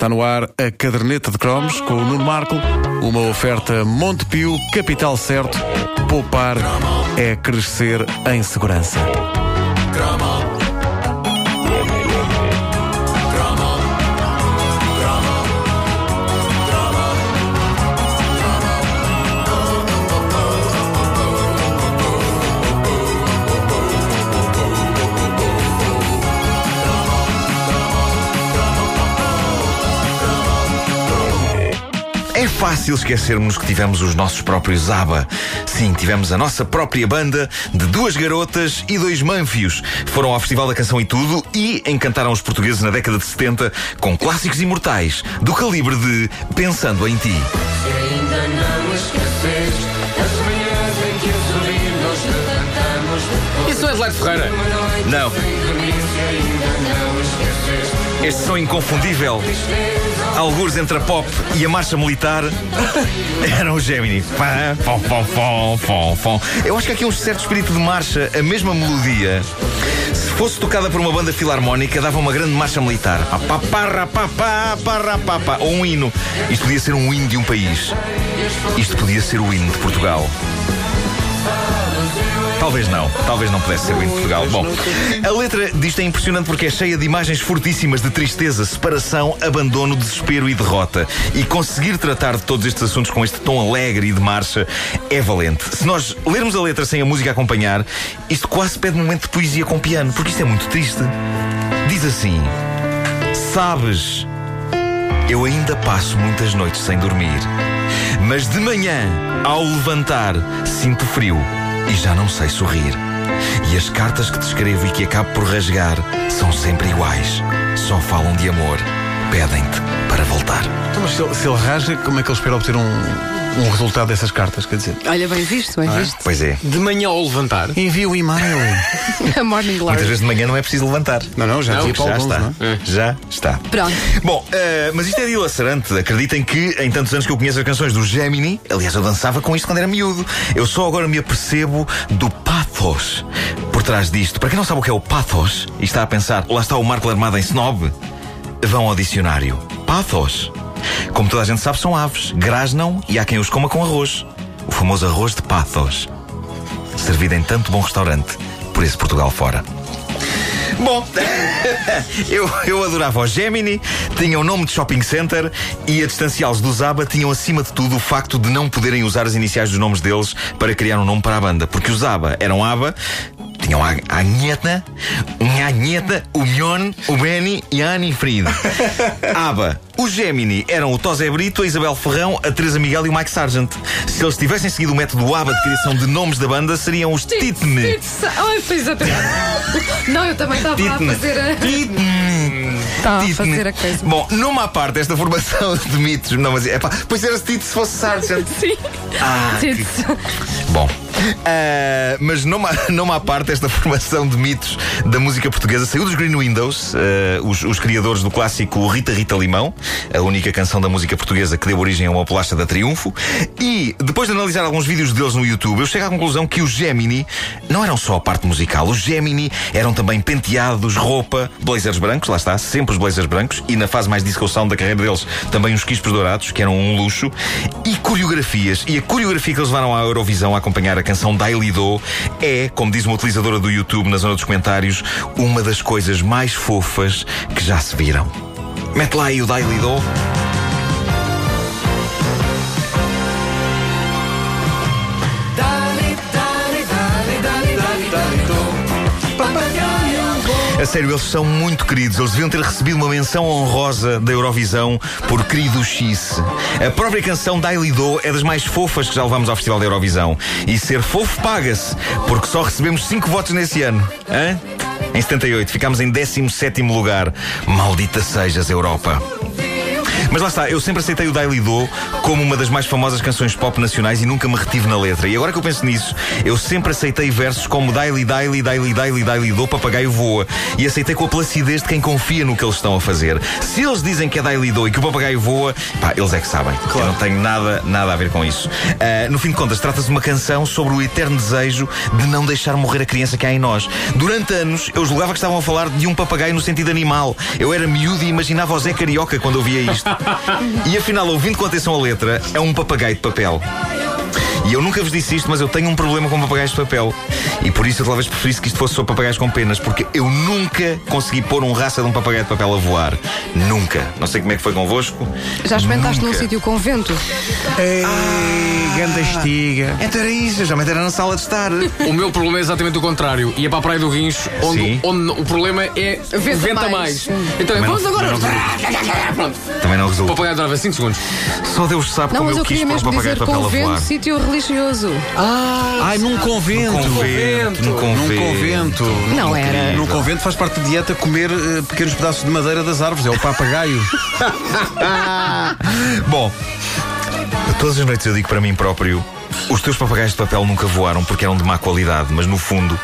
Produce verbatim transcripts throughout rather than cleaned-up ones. Está no ar a caderneta de cromos com o Nuno Marco, uma oferta Montepio, capital certo, poupar é crescer em segurança. É fácil esquecermos que tivemos os nossos próprios ABBA. Sim, tivemos a nossa própria banda de duas garotas e dois manfios. Foram ao Festival da Canção e tudo e encantaram os portugueses na década de setenta com clássicos imortais do calibre de Pensando em Ti. Se ainda não esqueceste as manhãs em que eu sorri, nós levantamos depois. Isso é Zé Ferreira? Não. Este som inconfundível, algures entre a pop e a marcha militar, eram o Gemini. Eu acho que há aqui um certo espírito de marcha, a mesma melodia. Se fosse tocada por uma banda filarmónica, dava uma grande marcha militar. Ou um hino. Isto podia ser um hino de um país. Isto podia ser o hino de Portugal. Talvez não, talvez não pudesse ser o hino de Portugal. Bom, a letra disto é impressionante porque é cheia de imagens fortíssimas de tristeza, separação, abandono, desespero e derrota. E conseguir tratar de todos estes assuntos com este tom alegre e de marcha é valente. Se nós lermos a letra sem a música a acompanhar, isto quase pede um momento de poesia com piano, porque isto é muito triste. Diz assim: sabes, eu ainda passo muitas noites sem dormir, mas de manhã, ao levantar, sinto frio e já não sei sorrir. E as cartas que te escrevo e que acabo por rasgar são sempre iguais. Só falam de amor. Pedem-te para voltar. Então, mas se ele, se ele rasga, como é que ele espera obter um... um resultado dessas cartas, quer dizer. Olha, bem visto, bem ah, visto. Pois é. De manhã ao levantar. Envia o e-mail. A Morning Glory. Muitas vezes de manhã não é preciso levantar. Não, não, já, não, já alguns, está. Não é? Já está. Pronto. Bom, uh, mas isto é dilacerante. Acreditem que, em tantos anos que eu conheço as canções do Gemini, aliás, eu dançava com isto quando era miúdo. Eu só agora me apercebo do pathos por trás disto. Para quem não sabe o que é o pathos e está a pensar, lá está o Marco armado em snob, vão ao dicionário. Pathos. Como toda a gente sabe, são aves, grasnam e há quem os coma com arroz. O famoso arroz de pathos, servido em tanto bom restaurante por esse Portugal fora. Bom, eu, eu adorava o Gemini, tinha o nome de shopping center e a distanciá-los dos ABBA tinham acima de tudo o facto de não poderem usar as iniciais dos nomes deles para criar um nome para a banda, porque os ABBA eram ABBA, tinham a Agneta, Agneta, o Mion, o Benny e a Annie Fried. ABBA. O Gemini eram o Tozé Brito, a Isabel Ferrão, a Teresa Miguel e o Mike Sargent. Se eles tivessem seguido o método ABBA de criação de nomes da banda, seriam os Titne. Ai, fiz a Não, eu também estava a fazer a... Titne. Estava a fazer a coisa. Bom, numa parte, esta formação de mitos... Não, mas é pá... Pois era Titne se fosse Sargent. Sim. Ah, que... Bom... Uh, mas numa, numa parte, esta formação de mitos da música portuguesa saiu dos Green Windows, uh, os, os criadores do clássico Rita Rita Limão, a única canção da música portuguesa que deu origem a uma polacha da Triunfo. E depois de analisar alguns vídeos deles no YouTube, eu chego à conclusão que os Gemini não eram só a parte musical. Os Gemini eram também penteados, roupa, blazers brancos, lá está, sempre os blazers brancos, e na fase mais disco sound da carreira deles também os quispos dourados, que eram um luxo, e coreografias. E a coreografia que eles levaram à Eurovisão a acompanhar a A canção Dai-li-dou é, como diz uma utilizadora do YouTube na zona dos comentários, uma das coisas mais fofas que já se viram. Mete lá aí o Dai-li-dou. A sério, eles são muito queridos. Eles deviam ter recebido uma menção honrosa da Eurovisão por querido X. A própria canção Dai-li-dou é das mais fofas que já levamos ao Festival da Eurovisão. E ser fofo paga-se, porque só recebemos cinco votos nesse ano. Hã? Em setenta e oito, ficámos em décimo sétimo lugar. Maldita sejas, Europa. Mas lá está, eu sempre aceitei o Dai-li-dou como uma das mais famosas canções pop nacionais e nunca me retive na letra. E agora que eu penso nisso, eu sempre aceitei versos como Dai-li, Dai-li, Dai-li, Dai-li, Dai-li-dou, papagaio voa. E aceitei com a placidez de quem confia no que eles estão a fazer. Se eles dizem que é Dai-li-dou e que o papagaio voa, pá, eles é que sabem. Claro. Eu não tenho nada, nada a ver com isso. Uh, no fim de contas, trata-se de uma canção sobre o eterno desejo de não deixar morrer a criança que há em nós. Durante anos, eu julgava que estavam a falar de um papagaio no sentido animal. Eu era miúdo e imaginava o Zé Carioca quando ouvia isto. E afinal, ouvindo com atenção a letra, é um papagaio de papel. E eu nunca vos disse isto, mas eu tenho um problema com papagaios de papel. E por isso eu talvez preferisse que isto fosse só papagaios com penas, porque eu nunca consegui pôr um raça de um papagaio de papel a voar. Nunca. Não sei como é que foi convosco. Já experimentaste num sítio com vento? Ei, ah, grande estiga. Então era isso, já me era na sala de estar. O meu problema é exatamente o contrário. E é para a praia do Guincho, onde, onde o problema é venta, venta mais. mais. Então também vamos não, agora. Não Pronto. Também não resulta. O papagaio durava cinco segundos. Só Deus sabe não, como eu quis pôr o papagaio de papel a voar. Sítio religioso. Ah, ai, num convento. Num convento. Num convento. Não era. Num convento faz parte da dieta comer uh, pequenos pedaços de madeira das árvores. É o papagaio. Bom, todas as noites eu digo para mim próprio: os teus papagaios de papel nunca voaram porque eram de má qualidade, mas no fundo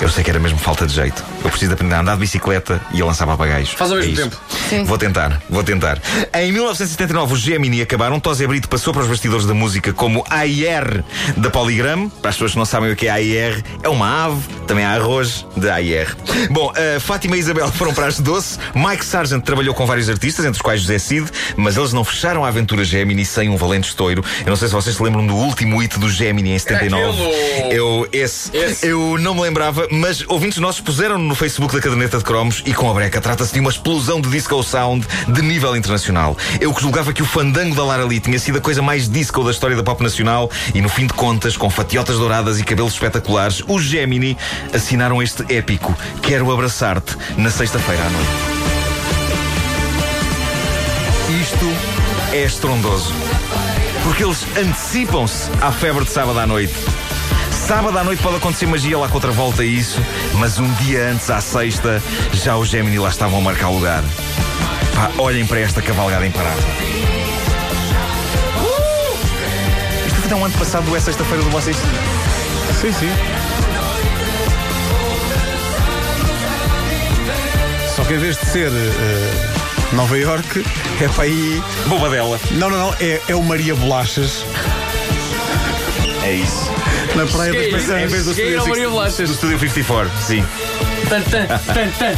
eu sei que era mesmo falta de jeito. Eu preciso aprender a andar de bicicleta e a lançar papagaios. Faz ao mesmo tempo. Sim. Vou tentar, vou tentar. Em mil novecentos e setenta e nove os Gemini acabaram. Tozé Brito passou para os bastidores da música como A I R da Polygram. Para as pessoas que não sabem o que é A I R, é uma ave, também há arroz de A I R. Bom, a Fátima e Isabel foram para as doce. Mike Sargent trabalhou com vários artistas, entre os quais José Cid, mas eles não fecharam a aventura Gemini sem um valente estouro. Eu não sei se vocês se lembram do último hit do Gemini em setenta e nove. Aquilo... Eu, esse, esse, eu não me lembrava, mas ouvintes nossos puseram-no no Facebook da caderneta de cromos e com a breca trata-se de uma explosão de disco sound de nível internacional. Eu que julgava que o fandango da Lara Lee tinha sido a coisa mais disco da história da pop nacional e, no fim de contas, com fatiotas douradas e cabelos espetaculares, os Gemini assinaram este épico Quero Abraçar-te na Sexta-feira à Noite. Isto é estrondoso, porque eles antecipam-se à febre de sábado à noite. Sábado à noite pode acontecer magia lá com outra volta e isso, mas um dia antes, à sexta, já os Gemini lá estavam a marcar o lugar. Pá, olhem para esta cavalgada imparável. Uh! Isto foi até um ano passado, é sexta-feira de vocês? Sim, sim. Só que em vez de ser... Uh... Nova Iorque, é para aí... Bobadela. Não, não, não, é, é o Maria Bolachas. É isso. Na praia cheguei, das Pensões. Em vez do Estúdio cinquenta e quatro, sim. Tan, tan, tan, tan.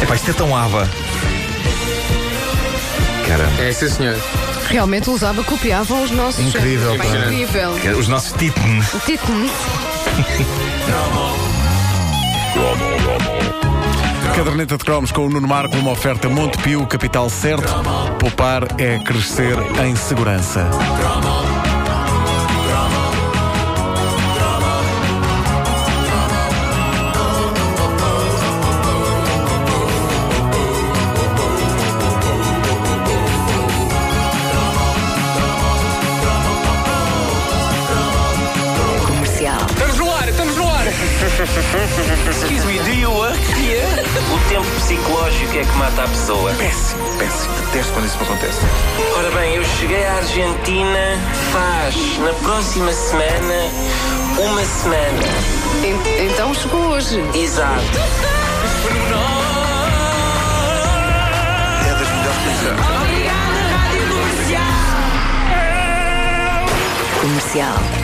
É pá, isto é tão ABBA. Caramba. É, sim, senhor. Realmente os ABBA copiavam os nossos... Incrível, pá. Incrível. Os nossos titãs. Titãs. Caderneta de cromos com o Nuno Marco, uma oferta Montepio, capital certo. Poupar é crescer em segurança. Comercial. Estamos no ar, estamos no ar. Excuse me, do you work here? O tempo psicológico é que mata a pessoa. Péssimo, péssimo. Detesto quando isso acontece. Ora bem, eu cheguei à Argentina faz, na próxima semana, uma semana. En- então chegou hoje. Exato. É das melhores coisas. Obrigada, Rádio Comercial. Comercial.